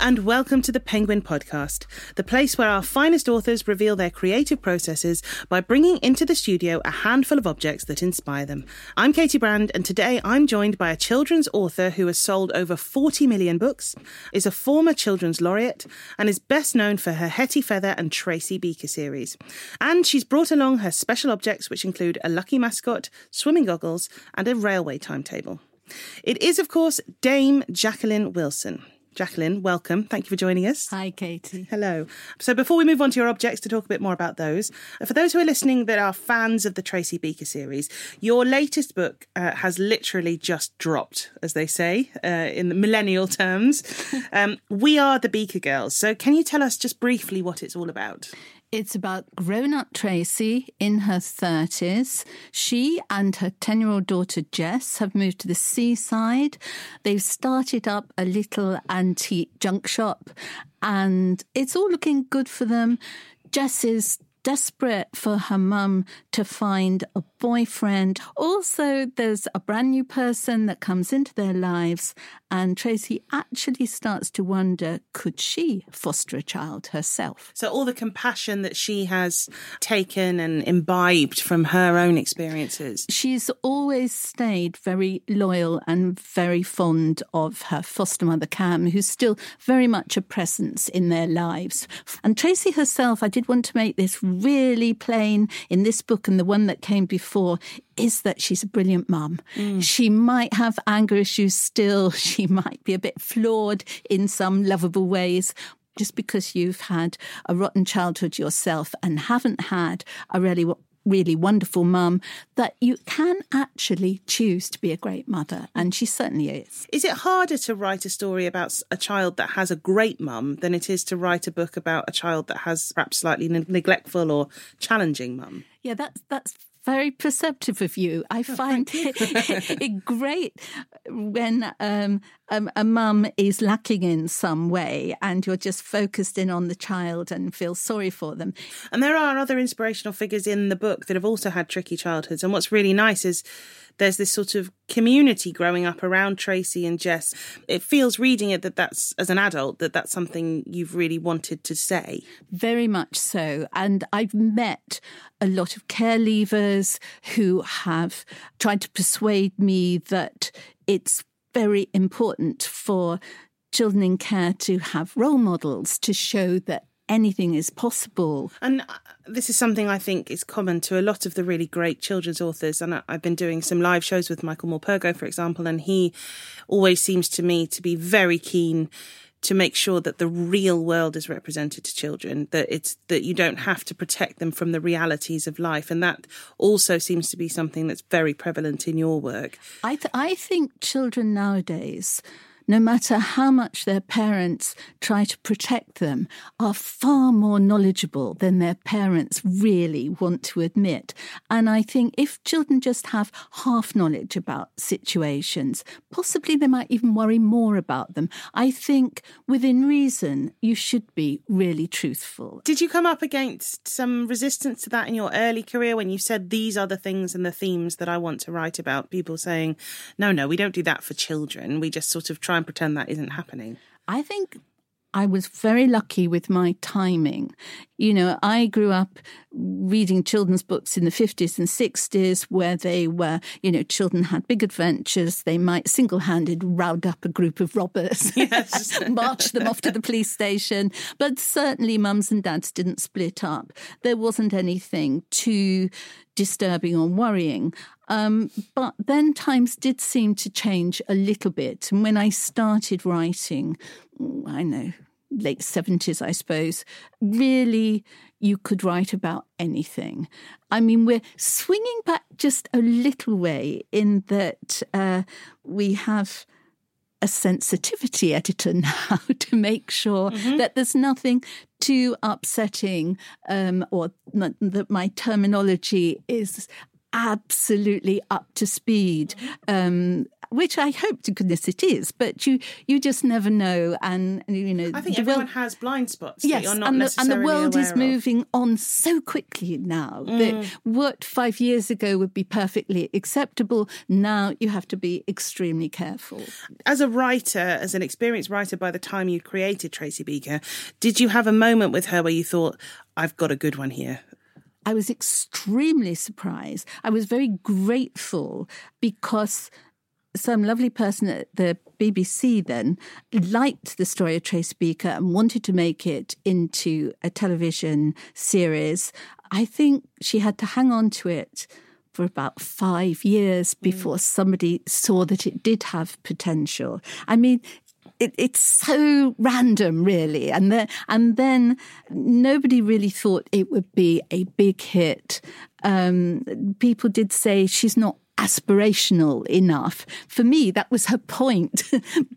and welcome to the Penguin Podcast, the place where our finest authors reveal their creative processes by bringing into the studio a handful of objects that inspire them. I'm Katy Brand, and today I'm joined by a children's author who has sold over 40 million books, is a former children's laureate, and is best known for her Hetty Feather and Tracy Beaker series. And she's brought along her special objects, which include a lucky mascot, swimming goggles, and a railway timetable. It is, of course, Dame Jacqueline Wilson. Jacqueline, welcome. Thank you for joining us. Hi, Katie. Hello. So before we move on to your objects to talk a bit more about those, for those who are listening that are fans of the Tracy Beaker series, your latest book has literally just dropped, as they say, in the millennial terms. We Are the Beaker Girls. So can you tell us just briefly what it's all about? It's about grown-up Tracy in her 30s. She and her 10-year-old daughter Jess have moved to the seaside. They've started up a little antique junk shop and it's all looking good for them. Jess is desperate for her mum to find a boyfriend. Also, there's a brand new person that comes into their lives and Tracy actually starts to wonder, could she foster a child herself? So all the compassion that she has taken and imbibed from her own experiences. She's always stayed very loyal and very fond of her foster mother, Cam, who's still very much a presence in their lives. And Tracy herself, I did want to make this really plain in this book and the one that came before, is that she's a brilliant mum. Mm. She might have anger issues still. She might be a bit flawed in some lovable ways. Just because you've had a rotten childhood yourself and haven't had a really wonderful mum, that you can actually choose to be a great mother, and she certainly is. Is it harder to write a story about a child that has a great mum than it is to write a book about a child that has perhaps slightly neglectful or challenging mum? Yeah, that's very perceptive of you. I find it great when a mum is lacking in some way and you're just focused in on the child and feel sorry for them. And there are other inspirational figures in the book that have also had tricky childhoods. And what's really nice is there's this sort of community growing up around Tracy and Jess. It feels, reading it, that's, as an adult, that's something you've really wanted to say. Very much so. And I've met a lot of care leavers who have tried to persuade me that it's very important for children in care to have role models to show that anything is possible. And this is something I think is common to a lot of the really great children's authors. And I've been doing some live shows with Michael Morpurgo, for example, and he always seems to me to be very keen to make sure that the real world is represented to children, that you don't have to protect them from the realities of life. And that also seems to be something that's very prevalent in your work. I think children nowadays, no matter how much their parents try to protect them, are far more knowledgeable than their parents really want to admit. And I think if children just have half knowledge about situations, possibly they might even worry more about them. I think within reason, you should be really truthful. Did you come up against some resistance to that in your early career when you said, these are the things and the themes that I want to write about? People saying, no, we don't do that for children. We just sort of try and pretend that isn't happening. I think I was very lucky with my timing. You know, I grew up reading children's books in the 50s and 60s where they were, you know, children had big adventures. They might single-handed round up a group of robbers, yes. March them off to the police station. But certainly mums and dads didn't split up. There wasn't anything too disturbing or worrying. But then times did seem to change a little bit. And when I started writing, late 70s, I suppose, really you could write about anything. I mean, we're swinging back just a little way in that we have a sensitivity editor now to make sure that there's nothing too upsetting or that my terminology is absolutely up to speed, which I hope to goodness it is, but you just never know. And you know, I think everyone has blind spots. Yes, that you're not necessarily aware of. And the world is moving on so quickly now that what 5 years ago would be perfectly acceptable, now you have to be extremely careful. As a writer, as an experienced writer, by the time you created Tracy Beaker, did you have a moment with her where you thought, I've got a good one here? I was extremely surprised. I was very grateful because some lovely person at the BBC then liked the story of Tracy Beaker and wanted to make it into a television series. I think she had to hang on to it for about 5 years before somebody saw that it did have potential. I mean, it's so random, really. And then nobody really thought it would be a big hit. People did say she's not aspirational enough. For me, that was her point.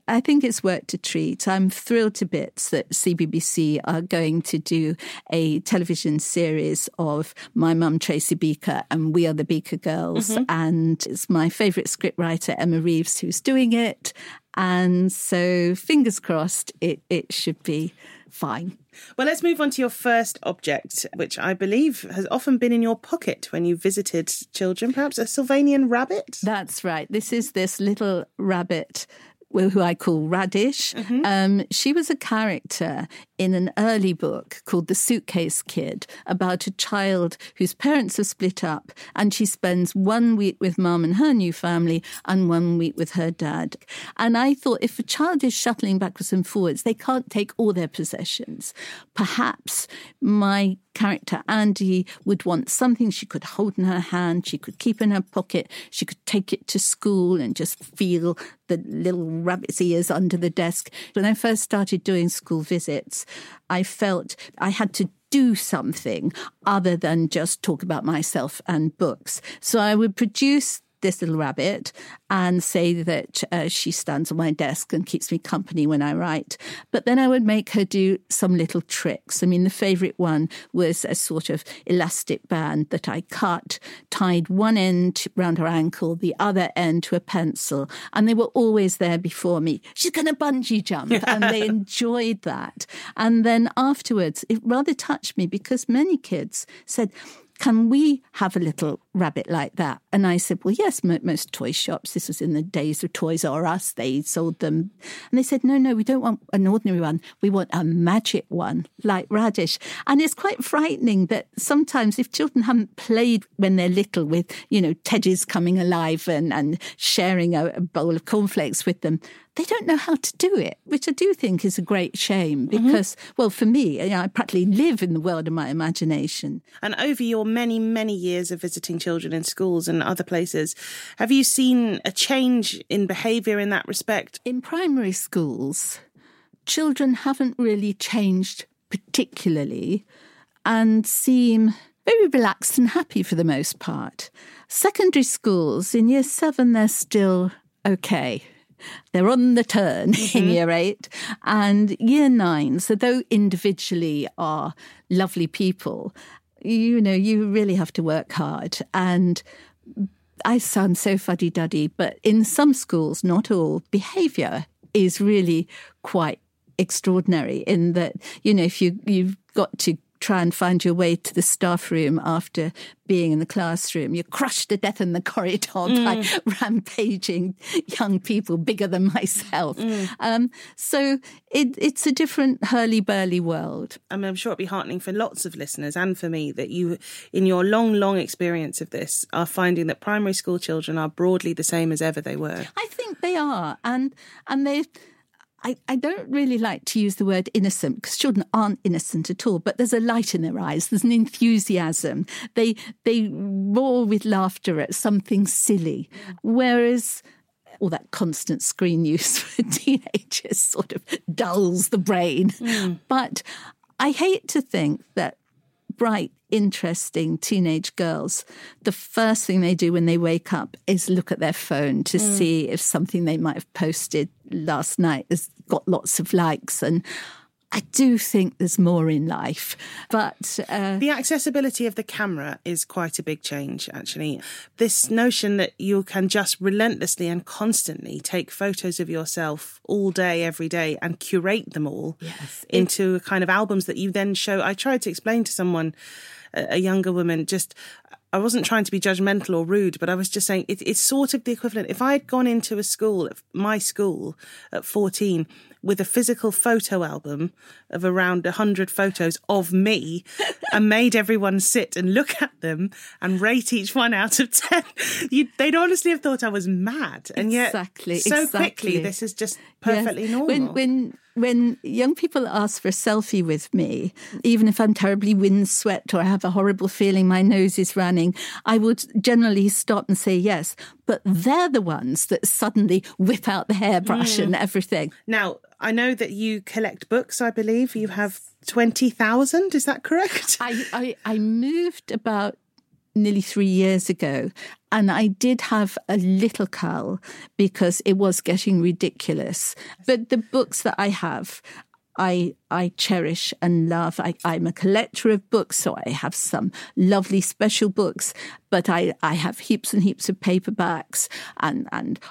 I think it's worked to treat. I'm thrilled to bits that CBBC are going to do a television series of My Mum, Tracy Beaker and We Are the Beaker Girls. Mm-hmm. And it's my favourite scriptwriter, Emma Reeves, who's doing it. And so, fingers crossed, it should be fine. Well, let's move on to your first object, which I believe has often been in your pocket when you visited children, perhaps a Sylvanian rabbit? That's right. This is this little rabbit who I call Radish. Mm-hmm. She was a character in an early book called The Suitcase Kid about a child whose parents have split up, and she spends 1 week with mum and her new family and 1 week with her dad. And I thought, if a child is shuttling backwards and forwards, they can't take all their possessions. Perhaps my character Andy would want something she could hold in her hand, she could keep in her pocket, she could take it to school and just feel the little rabbit's ears under the desk. When I first started doing school visits, I felt I had to do something other than just talk about myself and books. So I would produce this little rabbit and say that she stands on my desk and keeps me company when I write. But then I would make her do some little tricks. I mean, the favourite one was a sort of elastic band that I cut, tied one end round her ankle, the other end to a pencil, and they were always there before me. She's going to bungee jump, and they enjoyed that. And then afterwards, it rather touched me because many kids said, can we have a little rabbit like that? And I said, well, yes, most toy shops. This was in the days of Toys R Us. They sold them. And they said, no, we don't want an ordinary one. We want a magic one, like Radish. And it's quite frightening that sometimes if children haven't played when they're little with, you know, teddies coming alive and sharing a bowl of cornflakes with them, they don't know how to do it, which I do think is a great shame because, well, for me, you know, I practically live in the world of my imagination. And over your many, many years of visiting children in schools and other places, have you seen a change in behaviour in that respect? In primary schools, children haven't really changed particularly and seem very relaxed and happy for the most part. Secondary schools, in year 7, they're still okay. They're on the turn in year 8 and year 9. So though individually are lovely people, you know, you really have to work hard. And I sound so fuddy-duddy, but in some schools, not all, behaviour is really quite extraordinary in that, you know, if you've got to try and find your way to the staff room after being in the classroom. You're crushed to death in the corridor by rampaging young people bigger than myself. So it's a different hurly-burly world. I mean, I'm sure it'd be heartening for lots of listeners and for me that you, in your long, long experience of this, are finding that primary school children are broadly the same as ever they were. I think they are. And they've... I don't really like to use the word innocent because children aren't innocent at all, but there's a light in their eyes. There's an enthusiasm. They roar with laughter at something silly, whereas all that constant screen use for teenagers sort of dulls the brain. But I hate to think that bright, interesting teenage girls, the first thing they do when they wake up is look at their phone to see if something they might have posted last night has got lots of likes. And I do think there's more in life. But the accessibility of the camera is quite a big change, actually. This notion that you can just relentlessly and constantly take photos of yourself all day, every day, and curate them all into kind of albums that you then show. I tried to explain to someone, a younger woman, just... I wasn't trying to be judgmental or rude, but I was just saying it's sort of the equivalent. If I had gone into a school, my school, at 14, with a physical photo album of around 100 photos of me and made everyone sit and look at them and rate each one out of 10, they'd honestly have thought I was mad. And yet quickly, this is just perfectly normal. When young people ask for a selfie with me, even if I'm terribly windswept or I have a horrible feeling my nose is running, I would generally stop and say yes. But they're the ones that suddenly whip out the hairbrush and everything. Now, I know that you collect books, I believe. You have 20,000, is that correct? I moved about nearly 3 years ago, and I did have a little cull because it was getting ridiculous. But the books that I have, I cherish and love. I'm a collector of books, so I have some lovely special books, but I have heaps and heaps of paperbacks and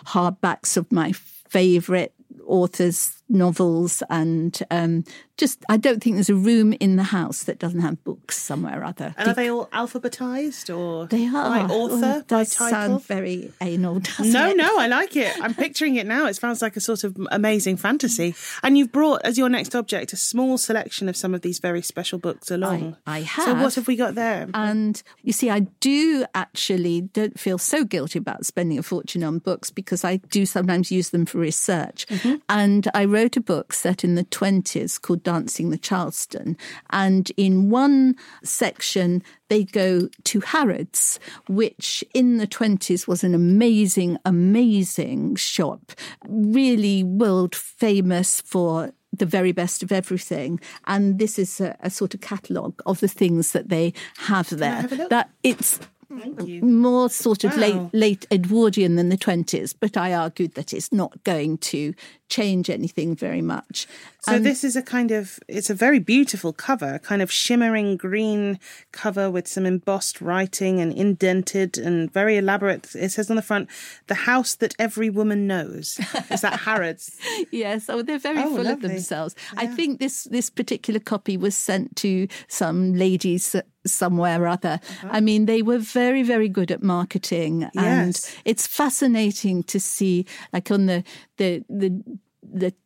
hardbacks of my favourite authors' novels, and just I don't think there's a room in the house that doesn't have books somewhere or other. And are they all alphabetised, or they are by author, by title? That sounds very anal, doesn't it? No, I like it. I'm picturing it now. It sounds like a sort of amazing fantasy. And you've brought as your next object a small selection of some of these very special books along. I have. So what have we got there? And you see, I do actually don't feel so guilty about spending a fortune on books because I do sometimes use them for research. Mm-hmm. And I wrote a book set in the 20s called Dancing the Charleston. And in one section, they go to Harrods, which in the 20s was an amazing, amazing shop, really world famous for the very best of everything. And this is a sort of catalogue of the things that they have there. Can I have a look? It's more sort of late Edwardian than the 20s, but I argued that it's not going to change anything very much. So this is it's a very beautiful cover, kind of shimmering green cover with some embossed writing and indented and very elaborate. It says on the front, "The house that every woman knows." Is that Harrods? Yes. Oh, they're very full lovely. Of themselves. Yeah. I think this particular copy was sent to some ladies somewhere or other. Uh-huh. I mean, they were very, very good at marketing. Yes. And it's fascinating to see, like on the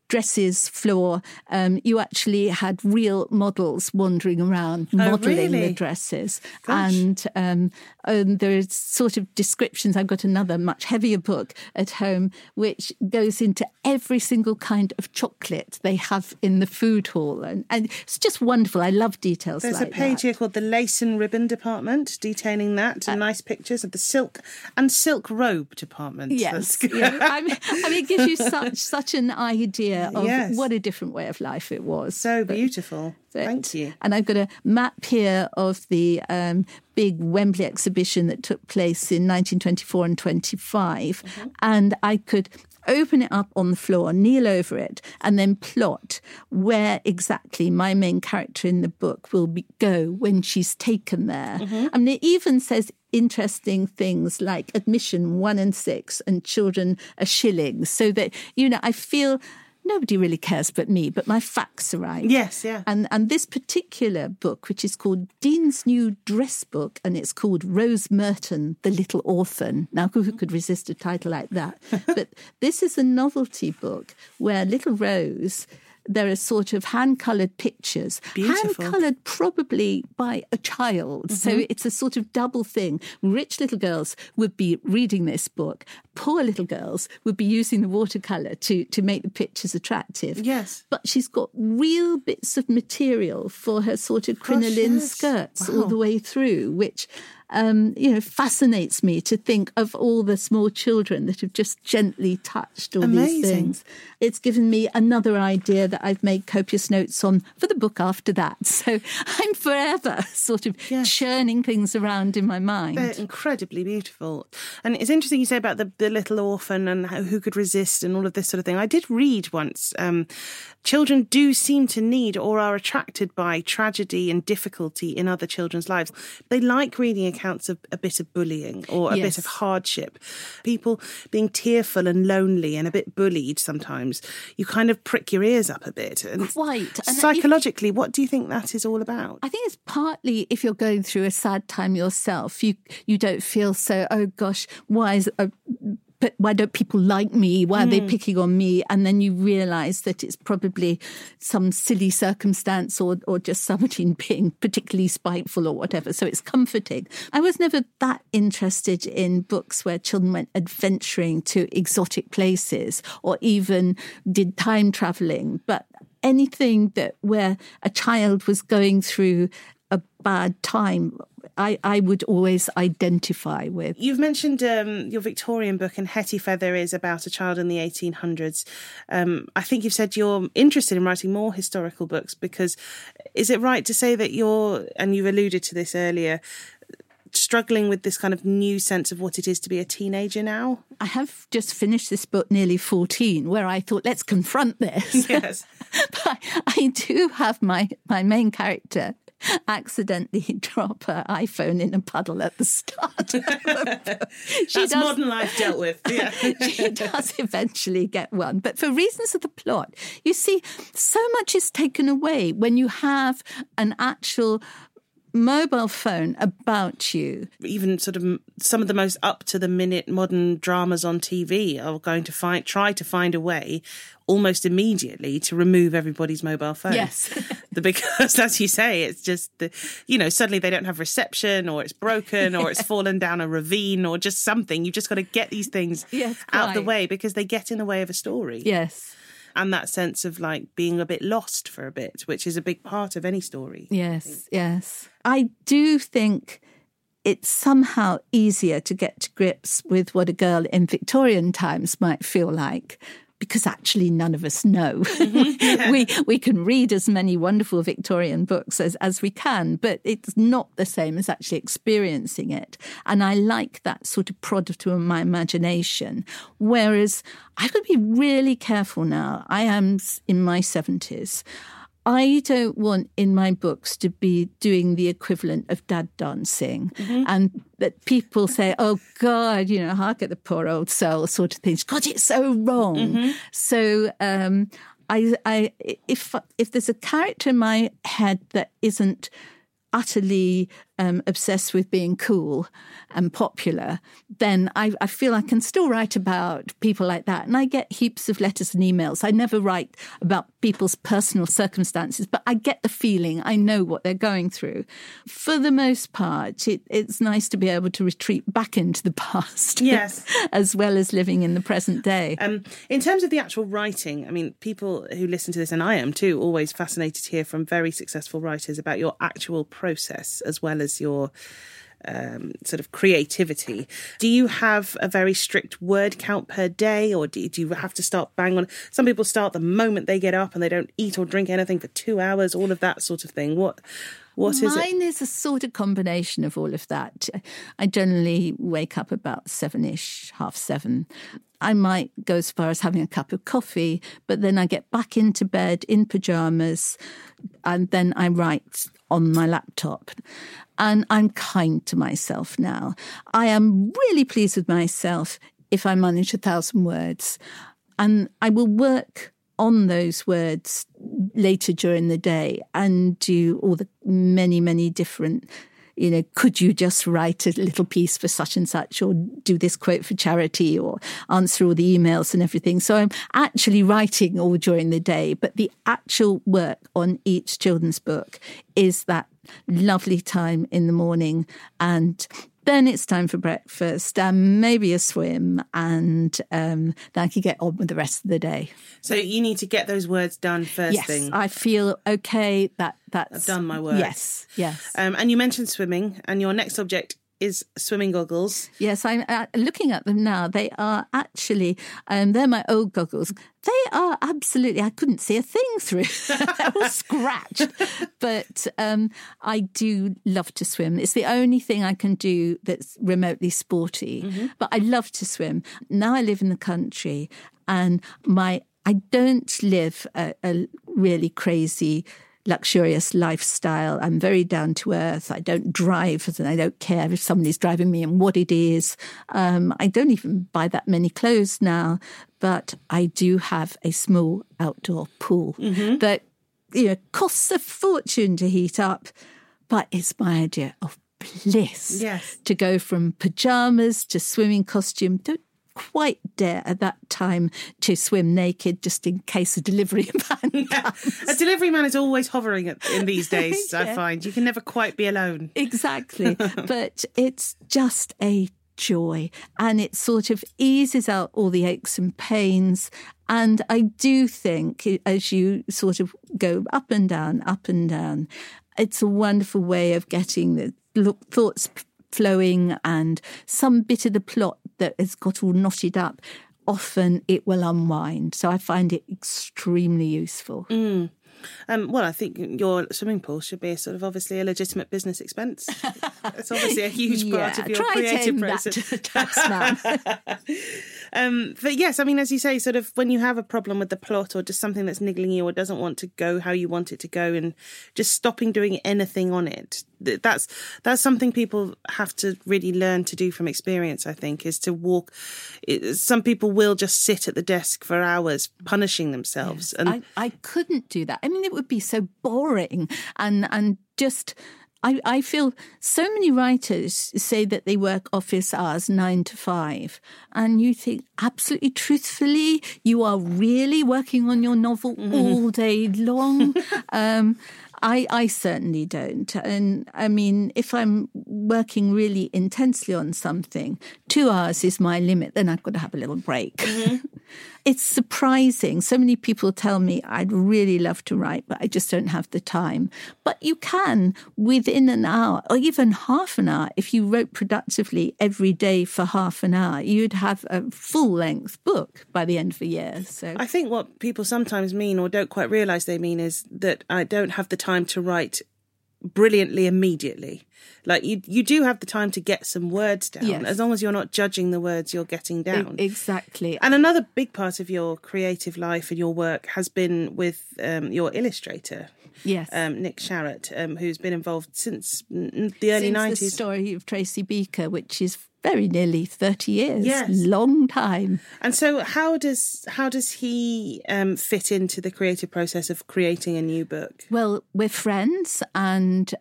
dresses floor, you actually had real models wandering around modelling the dresses. Gosh. And there's sort of descriptions. I've got another much heavier book at home which goes into every single kind of chocolate they have in the food hall, and it's just wonderful. I love details. There's like a page here called the Lace and Ribbon Department, detailing that, and nice pictures of the silk and silk robe department. Yes, yeah. I mean, it gives you such an idea of what a different way of life it was. So beautiful. Thank you. And I've got a map here of the big Wembley exhibition that took place in 1924 and 25. Mm-hmm. And I could open it up on the floor, kneel over it, and then plot where exactly my main character in the book will go when she's taken there. Mm-hmm. I mean, it even says interesting things like admission 1 and 6 and children a shilling, so that, you know, I feel... nobody really cares but me, but my facts are right. Yes, yeah. And this particular book, which is called Dean's New Dress Book, and it's called Rose Merton, The Little Orphan. Now, who could resist a title like that? But this is a novelty book where little Rose... there are sort of hand-coloured pictures. Beautiful. Hand-coloured probably by a child. Mm-hmm. So it's a sort of double thing. Rich little girls would be reading this book. Poor little girls would be using the watercolour to make the pictures attractive. Yes. But she's got real bits of material for her sort of crinoline skirts all the way through, which... fascinates me to think of all the small children that have just gently touched all these things. It's given me another idea that I've made copious notes on for the book after that. So I'm forever sort of churning things around in my mind. They're incredibly beautiful. And it's interesting you say about the Little Orphan and how, who could resist and all of this sort of thing. I did read once, children do seem to need or are attracted by tragedy and difficulty in other children's lives. They like reading accounts of a bit of bullying or a bit of hardship, people being tearful and lonely and a bit bullied sometimes. You kind of prick your ears up a bit. And quite. And psychologically, what do you think that is all about? I think it's partly if you're going through a sad time yourself, you don't feel so, oh gosh, why don't people like me? Why are they picking on me? And then you realise that it's probably some silly circumstance or just somebody being particularly spiteful or whatever. So it's comforting. I was never that interested in books where children went adventuring to exotic places or even did time travelling. But anything that where a child was going through a bad time, I would always identify with. You've mentioned your Victorian book, and Hetty Feather is about a child in the 1800s. I think you've said you're interested in writing more historical books because, is it right to say that and you've alluded to this earlier, struggling with this kind of new sense of what it is to be a teenager now? I have just finished this book, Nearly 14, where I thought, let's confront this. Yes. But I do have my main character accidentally drop her iPhone in a puddle at the start. That's modern life dealt with. Yeah. She does eventually get one. But for reasons of the plot, you see, so much is taken away when you have an actual mobile phone about you. Even sort of some of the most up-to-the-minute modern dramas on TV are going to try to find a way almost immediately to remove everybody's mobile phone. Yes. Because, as you say, it's just, suddenly they don't have reception or it's broken or it's fallen down a ravine or just something. You've just got to get these things out of the way because they get in the way of a story. Yes. And that sense of like being a bit lost for a bit, which is a big part of any story. Yes, yes. I do think it's somehow easier to get to grips with what a girl in Victorian times might feel like, because actually none of us know. Yeah. We can read as many wonderful Victorian books as we can, but it's not the same as actually experiencing it. And I like that sort of product of my imagination. Whereas I've got to be really careful now. I am in my 70s. I don't want in my books to be doing the equivalent of dad dancing and that people say, oh, God, hark at the poor old soul sort of things. God, it's so wrong. Mm-hmm. So if there's a character in my head that isn't utterly obsessed with being cool and popular, then I feel I can still write about people like that. And I get heaps of letters and emails. I never write about people's personal circumstances, but I get the feeling. I know what they're going through. For the most part, it's nice to be able to retreat back into the past. Yes. As well as living in the present day. In terms of the actual writing, I mean, people who listen to this, and I am too, always fascinated to hear from very successful writers about your actual process as well as your sort of creativity. Do you have a very strict word count per day, or do you have to start bang on? Some people start the moment they get up and they don't eat or drink anything for 2 hours, all of that sort of thing. What is it? Mine is a sort of combination of all of that. I generally wake up about 7-ish, 7:30. I might go as far as having a cup of coffee, but then I get back into bed in pyjamas and then I write on my laptop. And I'm kind to myself now. I am really pleased with myself if I manage 1,000 words. And I will work on those words later during the day and do all the many, many different, could you just write a little piece for such and such, or do this quote for charity, or answer all the emails and everything. So I'm actually writing all during the day, but the actual work on each children's book is that lovely time in the morning, and then it's time for breakfast and maybe a swim, and then I can get on with the rest of the day. So you need to get those words done first thing. Yes, I feel okay. That's I've done my work. Yes, yes. And you mentioned swimming, and your next object is swimming goggles. Yes, I'm looking at them now. They are actually, they're my old goggles. They are absolutely, I couldn't see a thing through. They're all scratched. But I do love to swim. It's the only thing I can do that's remotely sporty. Mm-hmm. But I love to swim. Now I live in the country and I don't live a really crazy luxurious lifestyle. I'm very down to earth. I don't drive and I don't care if somebody's driving me and what it is. I don't even buy that many clothes now, but I do have a small outdoor pool mm-hmm. that costs a fortune to heat up, but it's my idea of bliss. Yes. To go from pajamas to swimming costume. Don't quite dare at that time to swim naked just in case a delivery man comes. A delivery man is always hovering in these days, yeah. I find. You can never quite be alone. Exactly. But it's just a joy and it sort of eases out all the aches and pains. And I do think as you sort of go up and down, it's a wonderful way of getting the thoughts flowing and some bit of the plot that has got all knotted up, often it will unwind. So I find it extremely useful. Mm. Well, I think your swimming pool should be sort of obviously a legitimate business expense. It's obviously a huge part of your creative process. But yes, I mean, as you say, sort of when you have a problem with the plot or just something that's niggling you or doesn't want to go how you want it to go and just stopping doing anything on it, that's something people have to really learn to do from experience, I think, is to walk. Some people will just sit at the desk for hours punishing themselves. Yes, and I couldn't do that. I mean, it would be so boring and just I feel so many writers say that they work office hours 9 to 5 and you think absolutely truthfully you are really working on your novel all day long. I certainly don't. And I mean, if I'm working really intensely on something, 2 hours is my limit, then I've got to have a little break. Mm-hmm. It's surprising. So many people tell me I'd really love to write, but I just don't have the time. But you can within an hour or even half an hour. If you wrote productively every day for half an hour, you'd have a full-length book by the end of the year. So I think what people sometimes mean or don't quite realise they mean is that I don't have the time to write brilliantly immediately. Like you do have the time to get some words down. Yes. As long as you're not judging the words you're getting down. Exactly. And another big part of your creative life and your work has been with your illustrator. Yes. Nick Sharratt, who's been involved since the early 90s. The story of Tracy Beaker, which is very nearly 30 years. Yes. Long time. And so how does he fit into the creative process of creating a new book? Well, we're friends and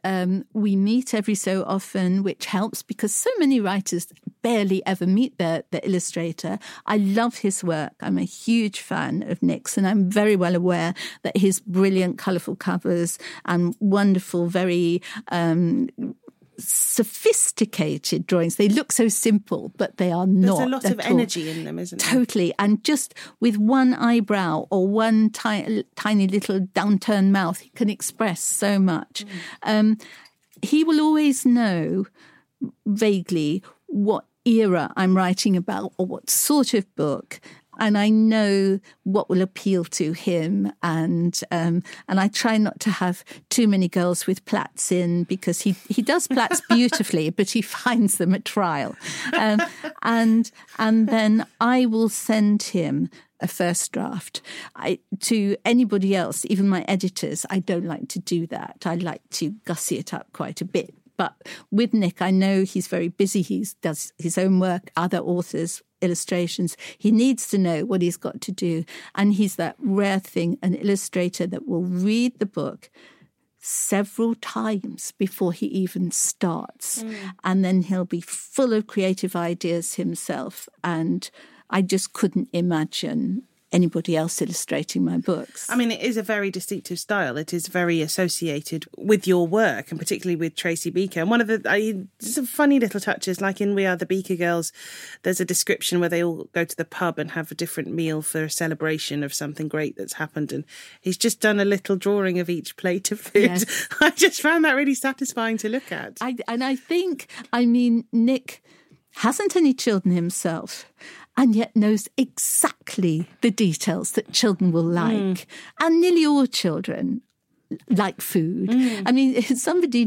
we meet every so often, which helps because so many writers barely ever meet the illustrator. I love his work. I'm a huge fan of Nick's and I'm very well aware that his brilliant, colourful covers and wonderful, very sophisticated drawings. They look so simple, but they are not. There's a lot of energy in them, isn't there? Totally. And just with one eyebrow or one tiny little downturned mouth, he can express so much. He will always know vaguely what era I'm writing about or what sort of book. And I know what will appeal to him. And I try not to have too many girls with plaits in because he does plaits beautifully, but he finds them at trial. And then I will send him a first draft. To anybody else, even my editors, I don't like to do that. I like to gussy it up quite a bit. But with Nick, I know he's very busy. He does his own work, other authors' illustrations. He needs to know what he's got to do. And he's that rare thing, an illustrator that will read the book several times before he even starts. And then he'll be full of creative ideas himself. And I just couldn't imagine anybody else illustrating my books. I mean, it is a very distinctive style. It is very associated with your work, and particularly with Tracy Beaker. And one of the some funny little touches, like in We Are the Beaker Girls, there's a description where they all go to the pub and have a different meal for a celebration of something great that's happened. And he's just done a little drawing of each plate of food. Yes. I just found that really satisfying to look at. I think Nick hasn't any children himself, and yet knows exactly the details that children will like. Mm. And nearly all children like food. Mm. I mean, somebody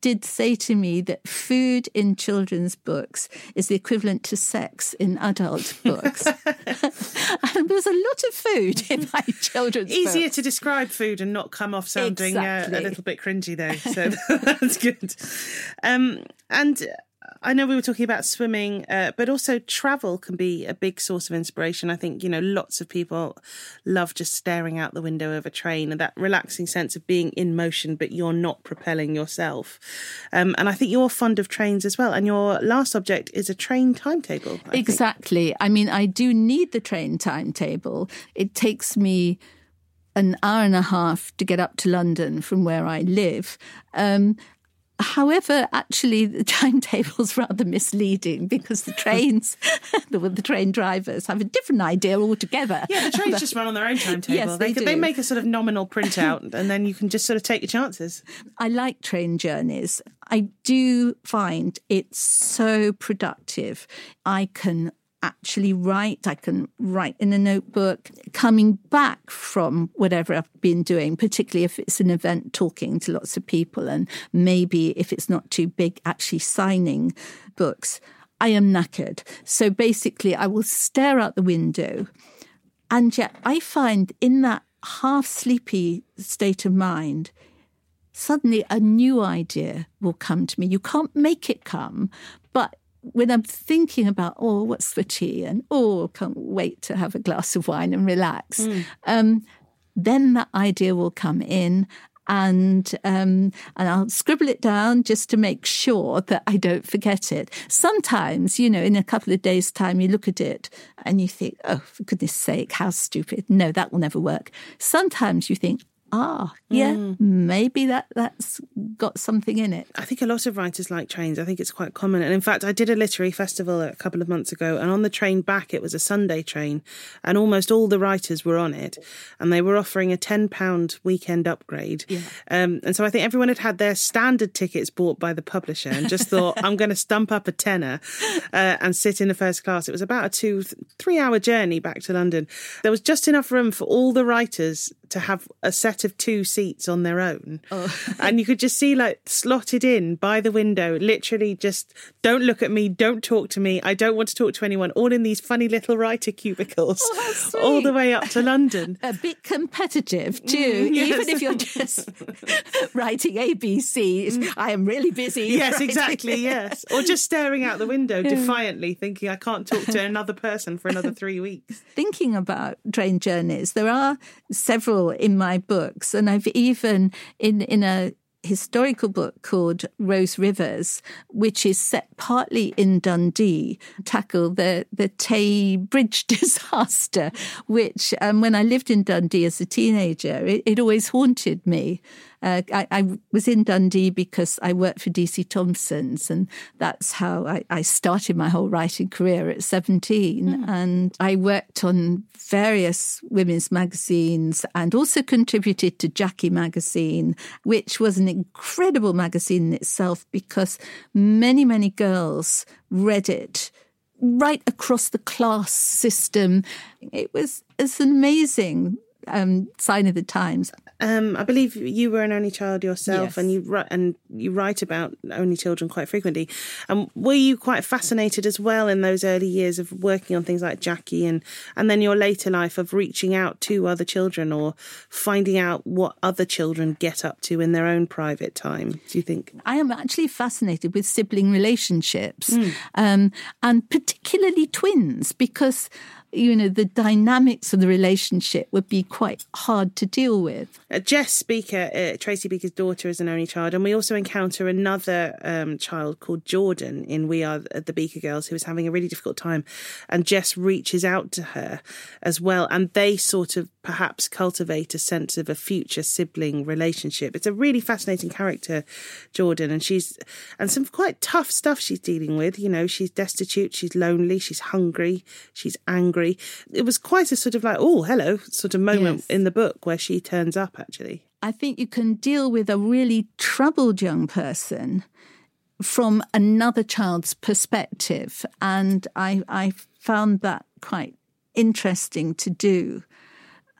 did say to me that food in children's books is the equivalent to sex in adult books. And there's a lot of food in my children's books. Easier to describe food and not come off sounding a little bit cringy, though. So that's good. And I know we were talking about swimming, but also travel can be a big source of inspiration. I think, lots of people love just staring out the window of a train and that relaxing sense of being in motion, but you're not propelling yourself. And I think you're fond of trains as well. And your last object is a train timetable. Exactly. I mean, I do need the train timetable. It takes me an hour and a half to get up to London from where I live. However, actually, the timetable's rather misleading because the trains, the train drivers have a different idea altogether. Yeah, the trains just run on their own timetable. Yes, they make a sort of nominal printout and then you can just sort of take your chances. I like train journeys. I do find it's so productive. I can actually write. I can write in a notebook. Coming back from whatever I've been doing, particularly if it's an event, talking to lots of people, and maybe if it's not too big, actually signing books, I am knackered. So basically, I will stare out the window. And yet I find in that half-sleepy state of mind, suddenly a new idea will come to me. You can't make it come, but when I'm thinking about, what's for tea? And, can't wait to have a glass of wine and relax. Mm. Then that idea will come in and I'll scribble it down just to make sure that I don't forget it. Sometimes, in a couple of days' time, you look at it and you think, oh, for goodness sake, how stupid. No, that will never work. Sometimes you think, maybe that's got something in it. I think a lot of writers like trains. I think it's quite common. And in fact, I did a literary festival a couple of months ago, and on the train back, it was a Sunday train, and almost all the writers were on it, and they were offering a £10 weekend upgrade. Yeah. And so I think everyone had their standard tickets bought by the publisher and just thought, I'm going to stump up a tenner and sit in the first class. It was about a 3 hour journey back to London. There was just enough room for all the writers to have a set of two seats on their own. Oh. And you could just see, slotted in by the window, literally just, don't look at me, don't talk to me, I don't want to talk to anyone, all in these funny little writer cubicles, all the way up to London. A bit competitive too, yes. Even if you're just writing ABC, I am really busy. Yes, writing. Exactly, yes. Or just staring out the window defiantly, thinking I can't talk to another person for another 3 weeks. Thinking about train journeys, there are several in my books, and I've even in a historical book called Rose Rivers, which is set partly in Dundee, tackle the Tay Bridge disaster, which when I lived in Dundee as a teenager, it always haunted me. I was in Dundee because I worked for DC Thompson's, and that's how I started my whole writing career at 17. Mm. And I worked on various women's magazines and also contributed to Jackie magazine, which was an incredible magazine in itself because many, many girls read it right across the class system. It's an amazing sign of the times. I believe you were an only child yourself, yes. And you write about only children quite frequently. And were you quite fascinated as well in those early years of working on things like Jackie and then your later life of reaching out to other children or finding out what other children get up to in their own private time, do you think? I am actually fascinated with sibling relationships and particularly twins because you know, the dynamics of the relationship would be quite hard to deal with. Jess Beaker, Tracy Beaker's daughter, is an only child, and we also encounter another child called Jordan in We Are the Beaker Girls, who is having a really difficult time, and Jess reaches out to her as well, and they sort of perhaps cultivate a sense of a future sibling relationship. It's a really fascinating character, Jordan, and some quite tough stuff she's dealing with. You know, she's destitute, she's lonely, she's hungry, she's angry. It was quite a sort of like, oh, hello, sort of moment in the book where she turns up, actually. I think you can deal with a really troubled young person from another child's perspective. And I found that quite interesting to do.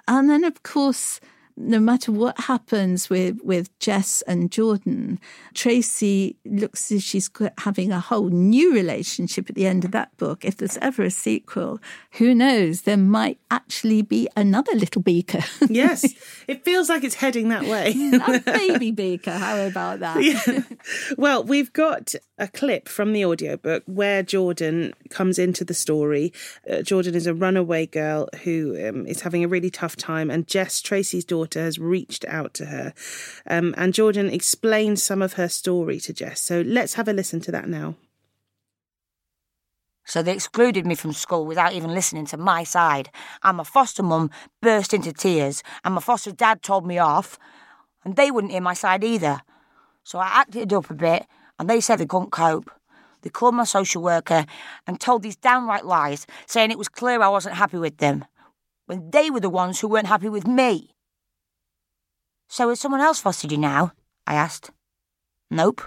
And then, of course, no matter what happens with Jess and Jordan, Tracy looks as if she's having a whole new relationship at the end of that book. If there's ever a sequel, who knows? There might actually be another Little Beaker. Yes, it feels like it's heading that way. That baby Beaker, how about that? Yeah. Well, we've got a clip from the audiobook where Jordan comes into the story. Jordan is a runaway girl who is having a really tough time, and Jess, Tracy's daughter, has reached out to her, and Jordan explains some of her story to Jess. So let's have a listen to that now. So they excluded me from school without even listening to my side, and my foster mum burst into tears, and my foster dad told me off, and they wouldn't hear my side either. So I acted up a bit, and they said they couldn't cope. They called my social worker and told these downright lies, saying it was clear I wasn't happy with them, when they were the ones who weren't happy with me. So has someone else fostered you now? I asked. Nope.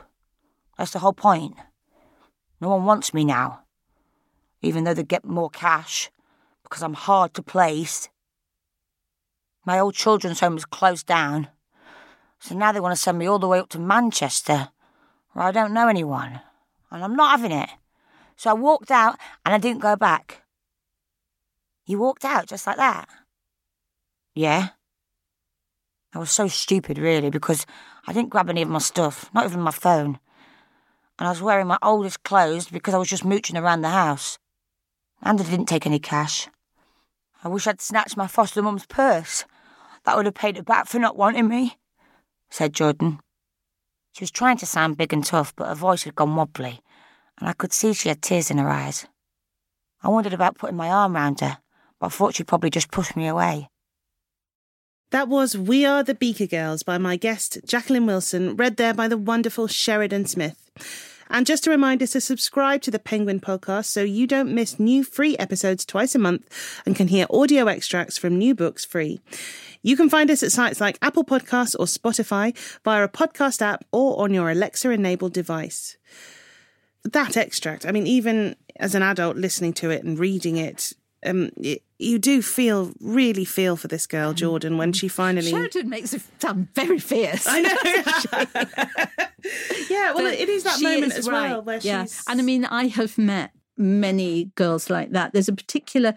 That's the whole point. No one wants me now. Even though they get more cash, because I'm hard to place. My old children's home was closed down. So now they want to send me all the way up to Manchester, where I don't know anyone. And I'm not having it. So I walked out and I didn't go back. You walked out just like that? Yeah. I was so stupid, really, because I didn't grab any of my stuff, not even my phone. And I was wearing my oldest clothes because I was just mooching around the house. And I didn't take any cash. I wish I'd snatched my foster mum's purse. That would have paid her back for not wanting me, said Jordan. She was trying to sound big and tough, but her voice had gone wobbly, and I could see she had tears in her eyes. I wondered about putting my arm round her, but I thought she'd probably just push me away. That was We Are the Beaker Girls by my guest, Jacqueline Wilson, read there by the wonderful Sheridan Smith. And just a reminder to subscribe to the Penguin Podcast so you don't miss new free episodes twice a month and can hear audio extracts from new books free. You can find us at sites like Apple Podcasts or Spotify via a podcast app or on your Alexa-enabled device. That extract, I mean, even as an adult listening to it and reading it, you do really feel for this girl, Jordan, when she finally... Sheridan makes her sound very fierce. I know. Yeah, well, but it is that moment is as right. Well where she's... And I mean, I have met many girls like that. There's a particular...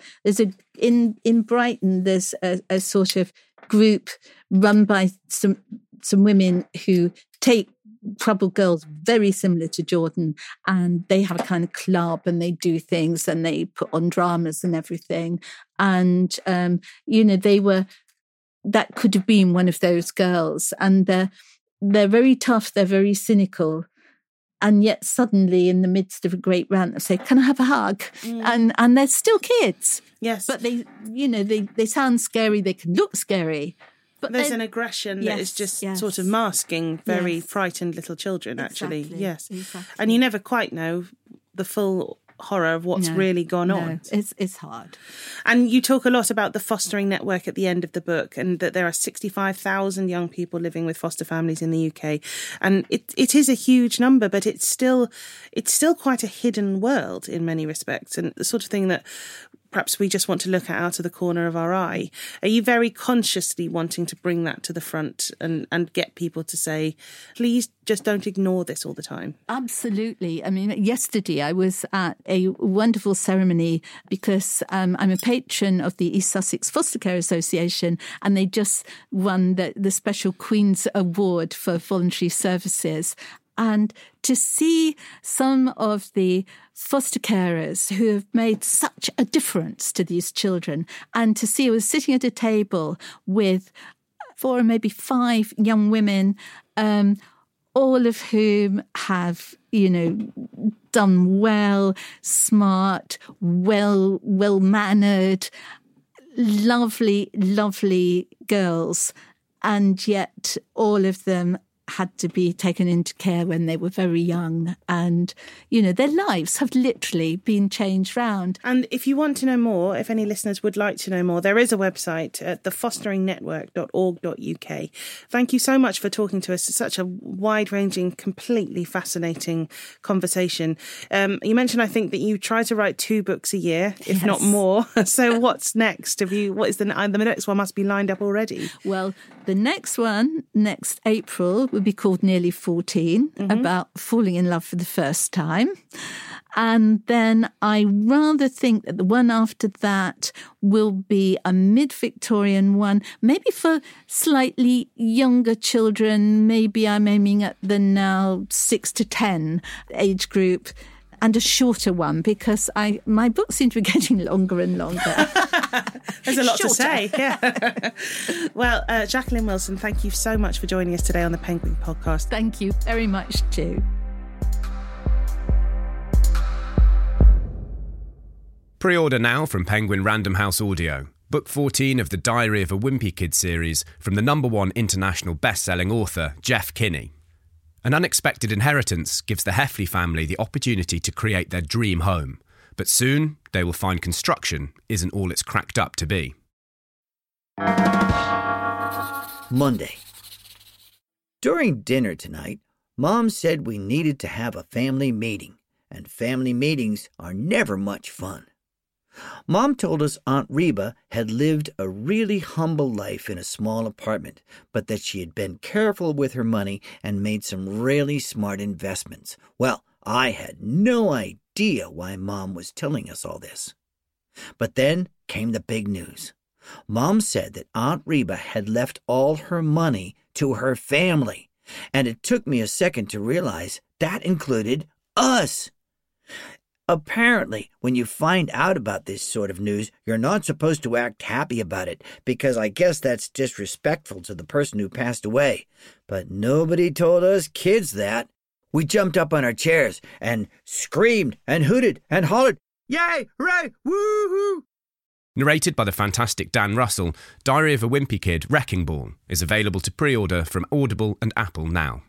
In Brighton, there's a sort of group run by some women who take troubled girls very similar to Jordan, and they have a kind of club and they do things and they put on dramas and everything, and that could have been one of those girls, and they're very tough, they're very cynical, and yet suddenly in the midst of a great rant they say, can I have a hug? And they're still kids, yes, but they sound scary, they can look scary. But there's an aggression that is just sort of masking very frightened little children, actually. Exactly, yes. Exactly. And you never quite know the full horror of what's really gone on. It's hard. And you talk a lot about the fostering network at the end of the book, and that there are 65,000 young people living with foster families in the UK, and it is a huge number, but it's still quite a hidden world in many respects, and the sort of thing that perhaps we just want to look at out of the corner of our eye. Are you very consciously wanting to bring that to the front and get people to say, please just don't ignore this all the time? Absolutely. I mean, yesterday I was at a wonderful ceremony because I'm a patron of the East Sussex Foster Care Association, and they just won the special Queen's Award for Voluntary Services. and to see some of the foster carers who have made such a difference to these children, and to see, I was sitting at a table with 4 or maybe 5 young women, all of whom have, done well, smart, well-mannered, lovely girls, and yet all of them had to be taken into care when they were very young, and their lives have literally been changed round. And if you want to know more, if any listeners would like to know more, there is a website at thefosteringnetwork.org.uk. Thank you so much for talking to us. It's such a wide-ranging, completely fascinating conversation. You mentioned, I think, that you try to write 2 books a year, if yes. not more. So what's next? The next one must be lined up already. Well, the next one, next April, would be called Nearly 14, mm-hmm. about falling in love for the first time. And then I rather think that the one after that will be a mid-Victorian one, maybe for slightly younger children. Maybe I'm aiming at the now 6 to 10 age group, and a shorter one, because my books seem to be getting longer and longer. There's a lot to say. Yeah. Well, Jacqueline Wilson, thank you so much for joining us today on the Penguin Podcast. Thank you very much too. Pre-order now from Penguin Random House Audio. Book 14 of the Diary of a Wimpy Kid series from the #1 international best-selling author, Geoff Kinney. An unexpected inheritance gives the Heffley family the opportunity to create their dream home, but soon they will find construction isn't all it's cracked up to be. Monday. During dinner tonight, Mom said we needed to have a family meeting, and family meetings are never much fun. Mom told us Aunt Reba had lived a really humble life in a small apartment, but that she had been careful with her money and made some really smart investments. Well, I had no idea why Mom was telling us all this. But then came the big news. Mom said that Aunt Reba had left all her money to her family, and it took me a second to realize that included us. Apparently, when you find out about this sort of news, you're not supposed to act happy about it, because I guess that's disrespectful to the person who passed away. But nobody told us kids that. We jumped up on our chairs and screamed and hooted and hollered, "Yay! Hooray! Woohoo!" Narrated by the fantastic Dan Russell, Diary of a Wimpy Kid, Wrecking Ball is available to pre-order from Audible and Apple now.